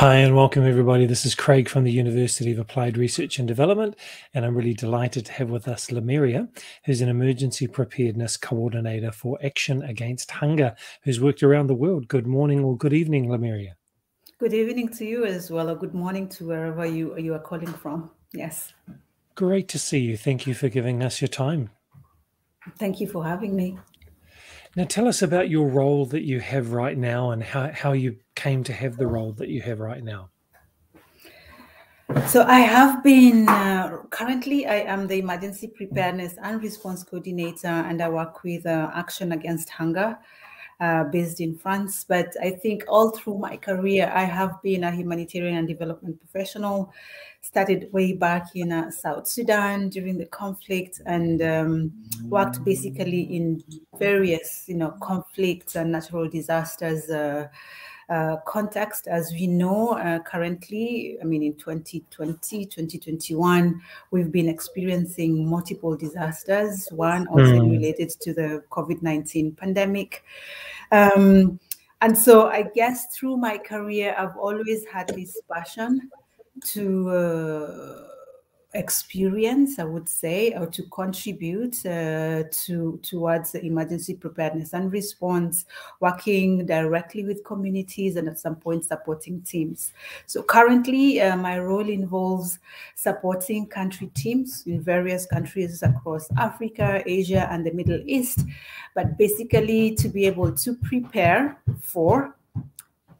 Hi and welcome everybody. This is Craig from the University of Applied Research and Development, and I'm really delighted to have with us Lemuria, who's an emergency preparedness coordinator for Action Against Hunger, who's worked around the world. Good morning or good evening, Lemuria. Good evening to you as well, or good morning to wherever you are calling from. Yes. Great to see you. Thank you for giving us your time. Thank you for having me. Now tell us about your role that you have right now and how you came to have the role that you have right now. So I have been, currently I am the Emergency Preparedness and Response Coordinator, and I work with Action Against Hunger based in France. But I think all through my career, I have been a humanitarian and development professional, started way back in South Sudan during the conflict, and worked basically in various, conflicts and natural disasters context. As we know, currently, I mean, in 2020, 2021, we've been experiencing multiple disasters, one also related to the COVID-19 pandemic. And so I guess through my career, I've always had this passion to experience, I would say, or to contribute towards the emergency preparedness and response, working directly with communities and at some point supporting teams. So currently my role involves supporting country teams in various countries across Africa, Asia, and the Middle East, but basically to be able to prepare for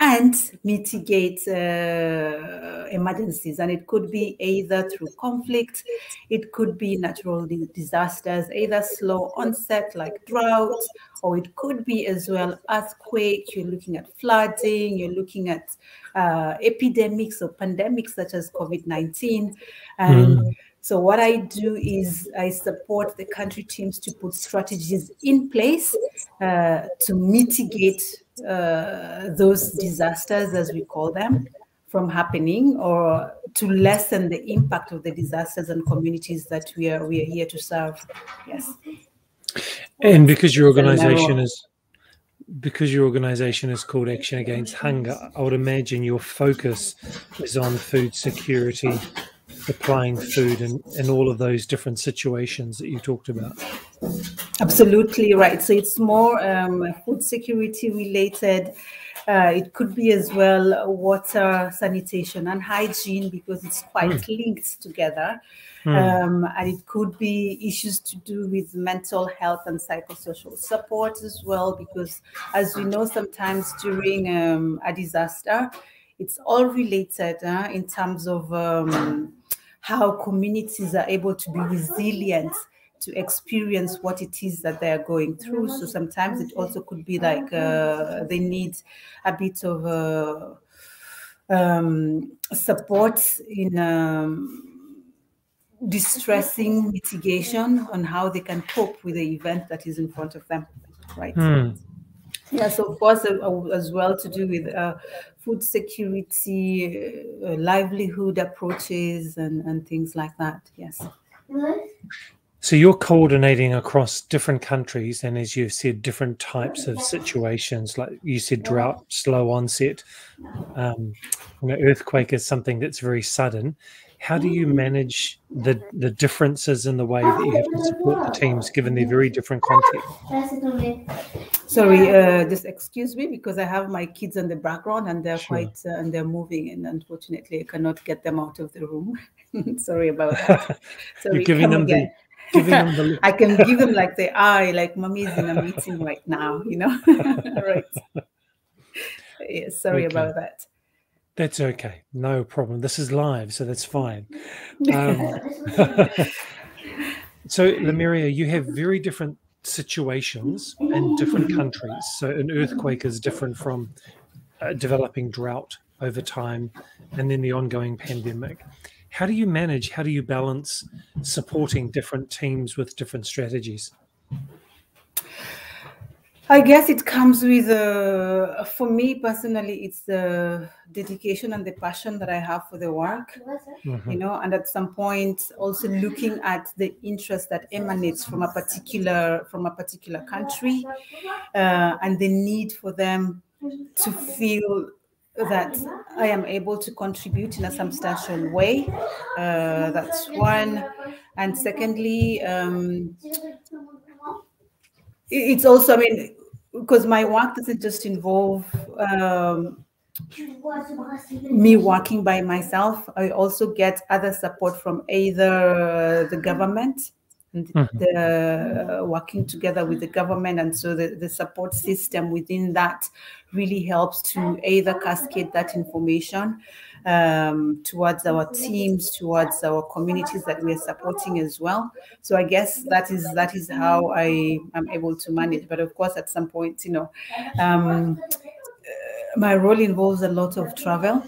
and mitigate emergencies. And it could be either through conflict, it could be natural disasters, either slow onset like drought, or it could be as well earthquake. You're looking at flooding, you're looking at epidemics or pandemics such as COVID-19. So what I do is I support the country teams to put strategies in place to mitigate those disasters, as we call them, from happening, or to lessen the impact of the disasters on communities that we are here to serve. Yes. And because your organization is called Action Against Hunger, I would imagine your focus is on food security, supplying food in all of those different situations that you talked about. Absolutely right. So it's more food security related. It could be as well water, sanitation, and hygiene, because it's quite linked together. And it could be issues to do with mental health and psychosocial support as well, because as we know, sometimes during a disaster, it's all related in terms of how communities are able to be resilient to experience what it is that they are going through. So sometimes it also could be like they need a bit of support in distressing mitigation on how they can cope with the event that is in front of them, right? Yeah, so of course, as well to do with food security, livelihood approaches, and things like that, yes. So you're coordinating across different countries and, as you've said, different types of situations. Like you said, drought, slow onset, earthquake is something that's very sudden. How do you manage the differences in the way that you have to support the teams, given their very different context? Sorry, just excuse me, because I have my kids in the background and they're and they're moving, and unfortunately I cannot get them out of the room. Sorry about that. Sorry, you're giving them again. I can give them like the eye, like Mommy's in a meeting right now, Right. Yeah, sorry about that. That's okay. No problem. This is live, so that's fine. So, Lemuria, you have very different situations in different countries. So an earthquake is different from a developing drought over time, and then the ongoing pandemic. How do you manage, how do you balance supporting different teams with different strategies? I guess it comes with, for me personally, it's the dedication and the passion that I have for the work, and at some point also looking at the interest that emanates from a particular country, and the need for them to feel that I am able to contribute in a substantial way. That's one. And secondly, it's also, I mean, because my work doesn't just involve me working by myself. I also get other support from either the government and the, working together with the government. And so the support system within that really helps to either cascade that information towards our teams, towards our communities that we are supporting as well. So I guess that is how I am able to manage. But of course, at some point, you know, my role involves a lot of travel.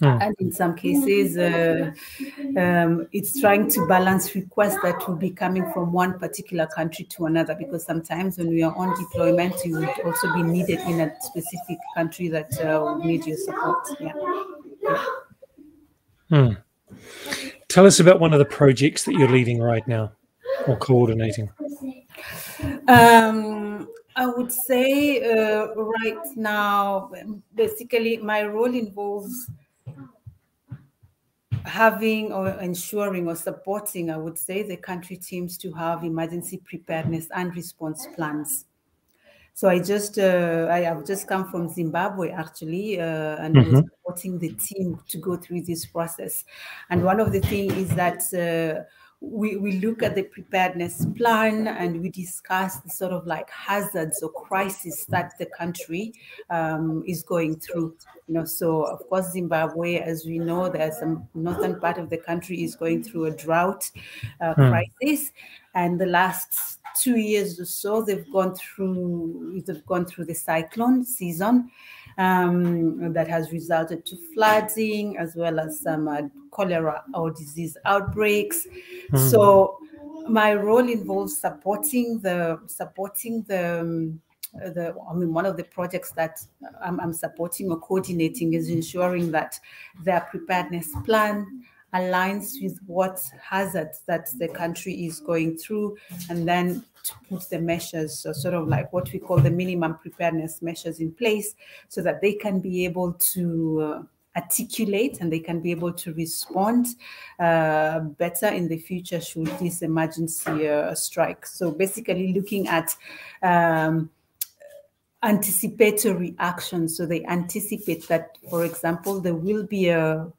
And in some cases, it's trying to balance requests that will be coming from one particular country to another, because sometimes when we are on deployment, you would also be needed in a specific country that will need your support. Yeah. Tell us about one of the projects that you're leading right now or coordinating. I would say right now, basically, my role involves having or ensuring or supporting, I would say, the country teams to have emergency preparedness and response plans. So I have just come from Zimbabwe, actually, and was supporting the team to go through this process. And one of the things is that we look at the preparedness plan and we discuss the sort of like hazards or crises that the country is going through. You know, so of course, Zimbabwe, as we know, there's some northern part of the country is going through a drought crisis, and the last 2 years or so they've gone through the cyclone season that has resulted to flooding as well as some cholera or disease outbreaks. So my role involves supporting the I mean, one of the projects that I'm supporting or coordinating is ensuring that their preparedness plan aligns with what hazards that the country is going through, and then to put the measures, so sort of like what we call the minimum preparedness measures, in place so that they can be able to articulate and they can be able to respond better in the future should this emergency strike. So basically looking at anticipatory action. So they anticipate that, for example, there will be a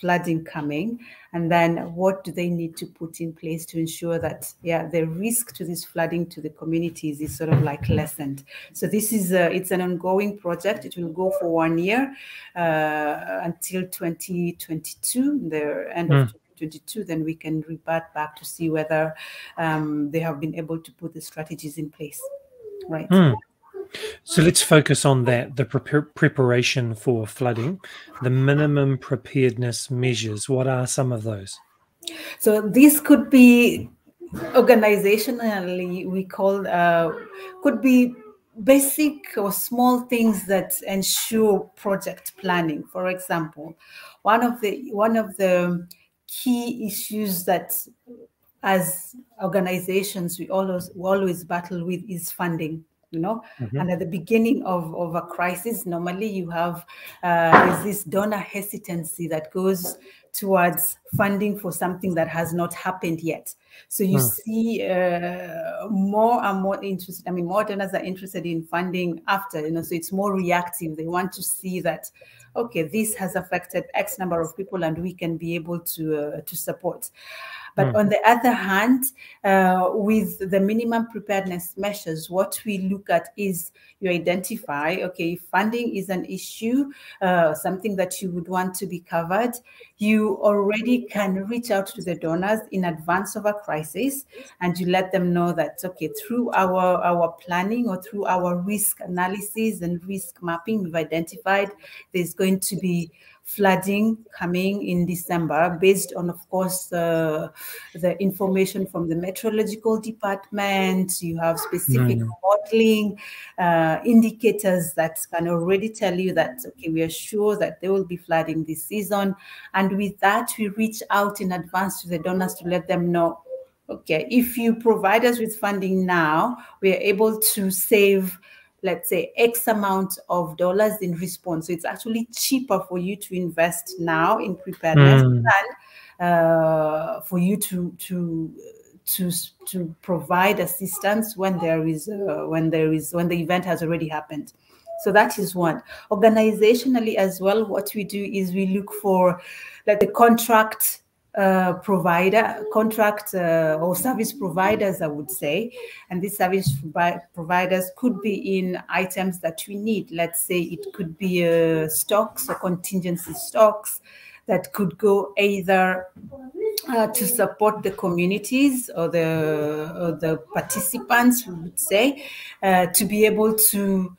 flooding coming, and then what do they need to put in place to ensure that the risk to this flooding to the communities is sort of like lessened. So this is it's an ongoing project. It will go for 1 year until 2022, the end of 2022. Then we can report back to see whether they have been able to put the strategies in place. Right. So let's focus on that, the preparation for flooding, the minimum preparedness measures. What are some of those? So this could be organizationally, we call, could be basic or small things that ensure project planning. For example, one of the key issues that as organizations we always battle with is funding. You know, and at the beginning of a crisis, normally you have this donor hesitancy that goes towards funding for something that has not happened yet. So you see more and more interest. I mean, more donors are interested in funding after, you know, so it's more reactive. They want to see that, okay, this has affected X number of people and we can be able to support. But on the other hand, with the minimum preparedness measures, what we look at is you identify, okay, if funding is an issue, something that you would want to be covered, you already can reach out to the donors in advance of a crisis, and you let them know that, okay, through our planning or through our risk analysis and risk mapping, we've identified there's going to be flooding coming in December, based on, of course, the information from the meteorological department. You have specific modeling indicators that can already tell you that, okay, we are sure that there will be flooding this season. And with that, we reach out in advance to the donors to let them know, okay, if you provide us with funding now, we are able to save let's say, X amount of dollars in response. So it's actually cheaper for you to invest now in preparedness than for you to provide assistance when the event has already happened. So that is one. Organizationally as well, what we do is we look for like the contract provider, or service providers, I would say. And these service providers could be in items that we need. Let's say it could be stocks or contingency stocks that could go either to support the communities or the participants, we would say, to be able to,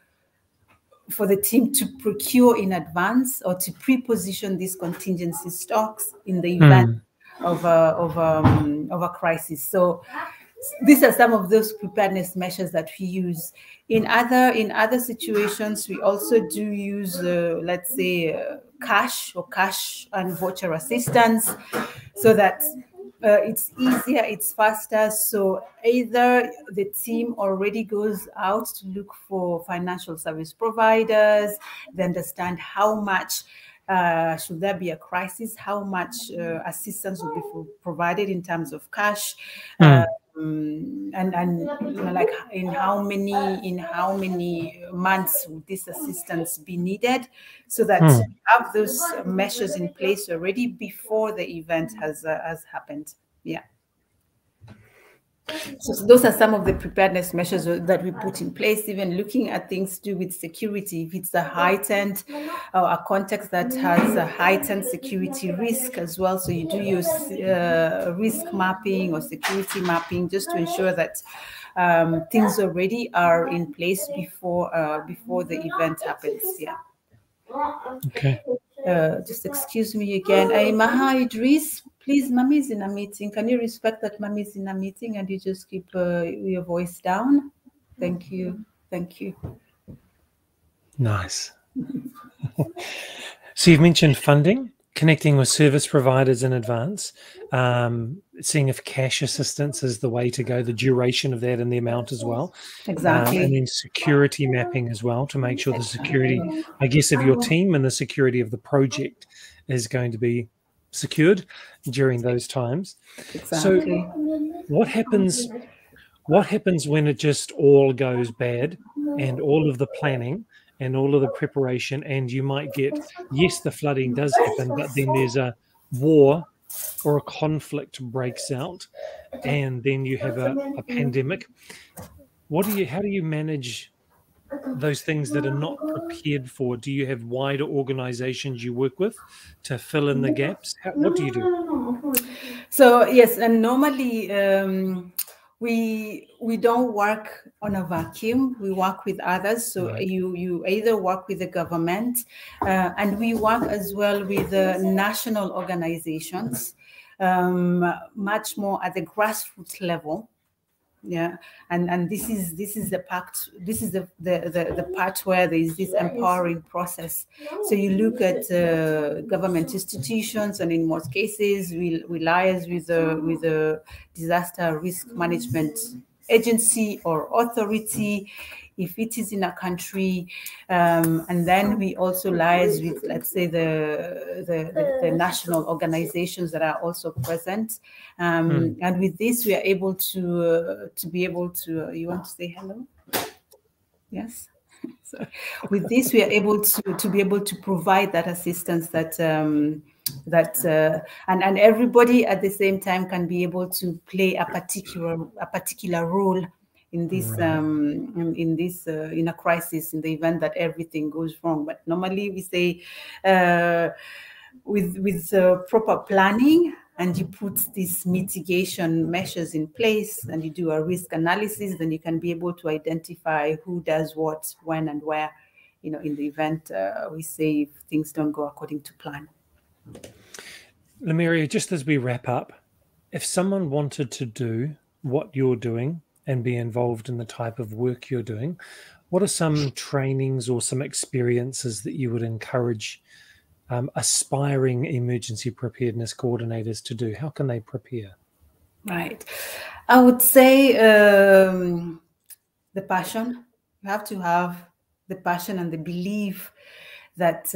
for the team to procure in advance or to pre-position these contingency stocks in the event of a crisis. So these are some of those preparedness measures that we use. In other situations, we also do use, let's say, cash or cash and voucher assistance, so that it's easier, it's faster. So either the team already goes out to look for financial service providers, they understand how much, should there be a crisis, how much assistance will be provided in terms of cash, and like in how many months would this assistance be needed, so that you have those measures in place already before the event has happened. Yeah. So those are some of the preparedness measures that we put in place, even looking at things to do with security. If it's a heightened, a context that has a heightened security risk as well, so you do use risk mapping or security mapping just to ensure that things already are in place before the event happens. Yeah. Okay. Just excuse me again. Aimaha Idris, please, mommy's in a meeting. Can you respect that mommy's in a meeting and you just keep your voice down? Thank you. Thank you. Nice. So you've mentioned funding, connecting with service providers in advance, seeing if cash assistance is the way to go, the duration of that and the amount as well. Exactly. And then security mapping as well, to make sure the security, I guess, of your team and the security of the project is going to be secured during those times. Exactly. So what happens when it just all goes bad, and all of the planning and all of the preparation, and you might get, yes, the flooding does happen, but then there's a war or a conflict breaks out, and then you have a pandemic. How do you manage those things that are not prepared for? Do you have wider organizations you work with to fill in the gaps? What do you do? So yes, and normally we don't work on a vacuum. We work with others. So you either work with the government, and we work as well with the national organizations, much more at the grassroots level. Yeah, and this is the part, this is the part where there is this empowering process. So you look at government institutions, and in most cases we liaise with the disaster risk management agency or authority if it is in a country, and then we also liaise with, let's say, the national organizations that are also present, and with this we are able to you want to say hello? Yes. So with this we are able to provide that assistance that everybody at the same time can be able to play a particular role in this in a crisis, in the event that everything goes wrong. But normally we say with proper planning, and you put these mitigation measures in place, and you do a risk analysis, then you can be able to identify who does what, when, and where, you know, in the event we say if things don't go according to plan. Lemuria, just as we wrap up, if someone wanted to do what you're doing and be involved in the type of work you're doing, what are some trainings or some experiences that you would encourage aspiring emergency preparedness coordinators to do? How can they prepare? Right. I would say the passion. You have to have the passion and the belief that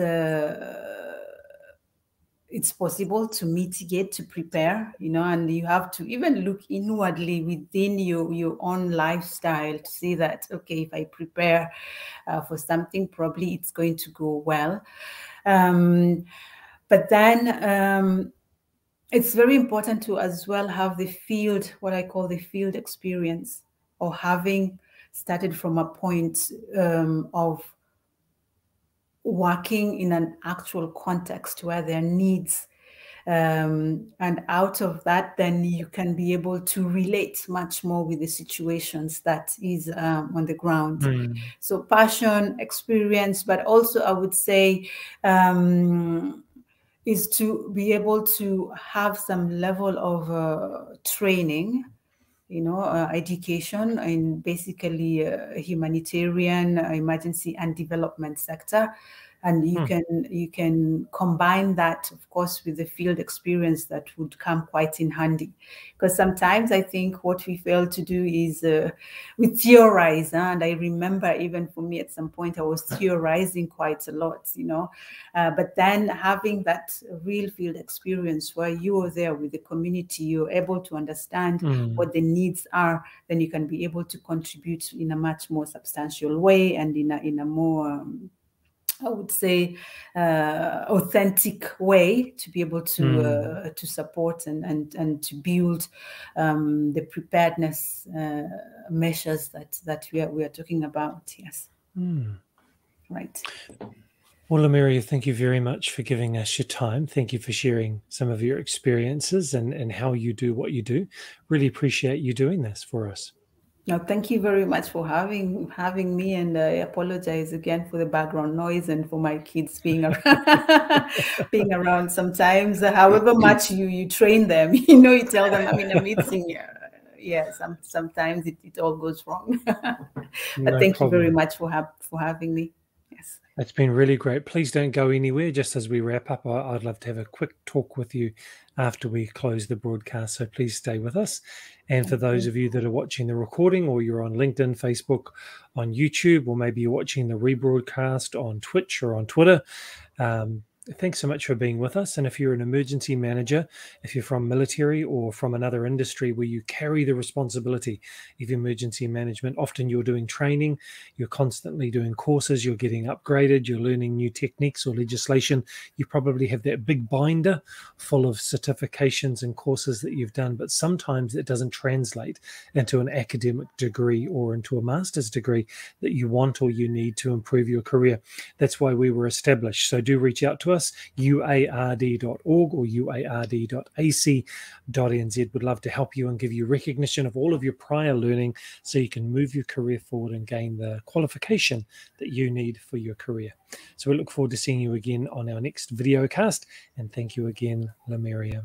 it's possible to mitigate, to prepare, you know, and you have to even look inwardly within your own lifestyle to see that, okay, if I prepare for something, probably it's going to go well. But then it's very important to as well have the field, what I call the field experience, or having started from a point of working in an actual context where there are needs. And out of that, then you can be able to relate much more with the situations that is on the ground. Mm. So passion, experience, but also I would say is to be able to have some level of training, you know, education in basically humanitarian, emergency and development sector. And you can combine that, of course, with the field experience that would come quite in handy. Because sometimes I think what we fail to do is we theorize. And I remember even for me at some point, I was theorizing quite a lot, you know. But then having that real field experience where you are there with the community, you're able to understand what the needs are, then you can be able to contribute in a much more substantial way and in a more... I would say authentic way to be able to support and to build the preparedness measures that we are talking about. Yes. Mm. Right. Well, Lemuria, thank you very much for giving us your time. Thank you for sharing some of your experiences and how you do what you do. Really appreciate you doing this for us. No, thank you very much for having me, and I apologize again for the background noise and for my kids being around, being around sometimes. However much you train them, you know, you tell them I'm in a meeting. Yeah, sometimes it all goes wrong. But thank you very much for having me. Yes, it's been really great. Please don't go anywhere. Just as we wrap up, I'd love to have a quick talk with you after we close the broadcast, so please stay with us. And for those of you that are watching the recording, or you're on LinkedIn, Facebook, on YouTube, or maybe you're watching the rebroadcast on Twitch or on Twitter, thanks so much for being with us. And if you're an emergency manager, if you're from military or from another industry where you carry the responsibility of emergency management, often you're doing training, you're constantly doing courses, you're getting upgraded, you're learning new techniques or legislation. You probably have that big binder full of certifications and courses that you've done, but sometimes it doesn't translate into an academic degree or into a master's degree that you want or you need to improve your career. That's why we were established. So do reach out to us. uard.org or uard.ac.nz. Would love to help you and give you recognition of all of your prior learning so you can move your career forward and gain the qualification that you need for your career. So we look forward to seeing you again on our next video cast, and thank you again, Lemuria.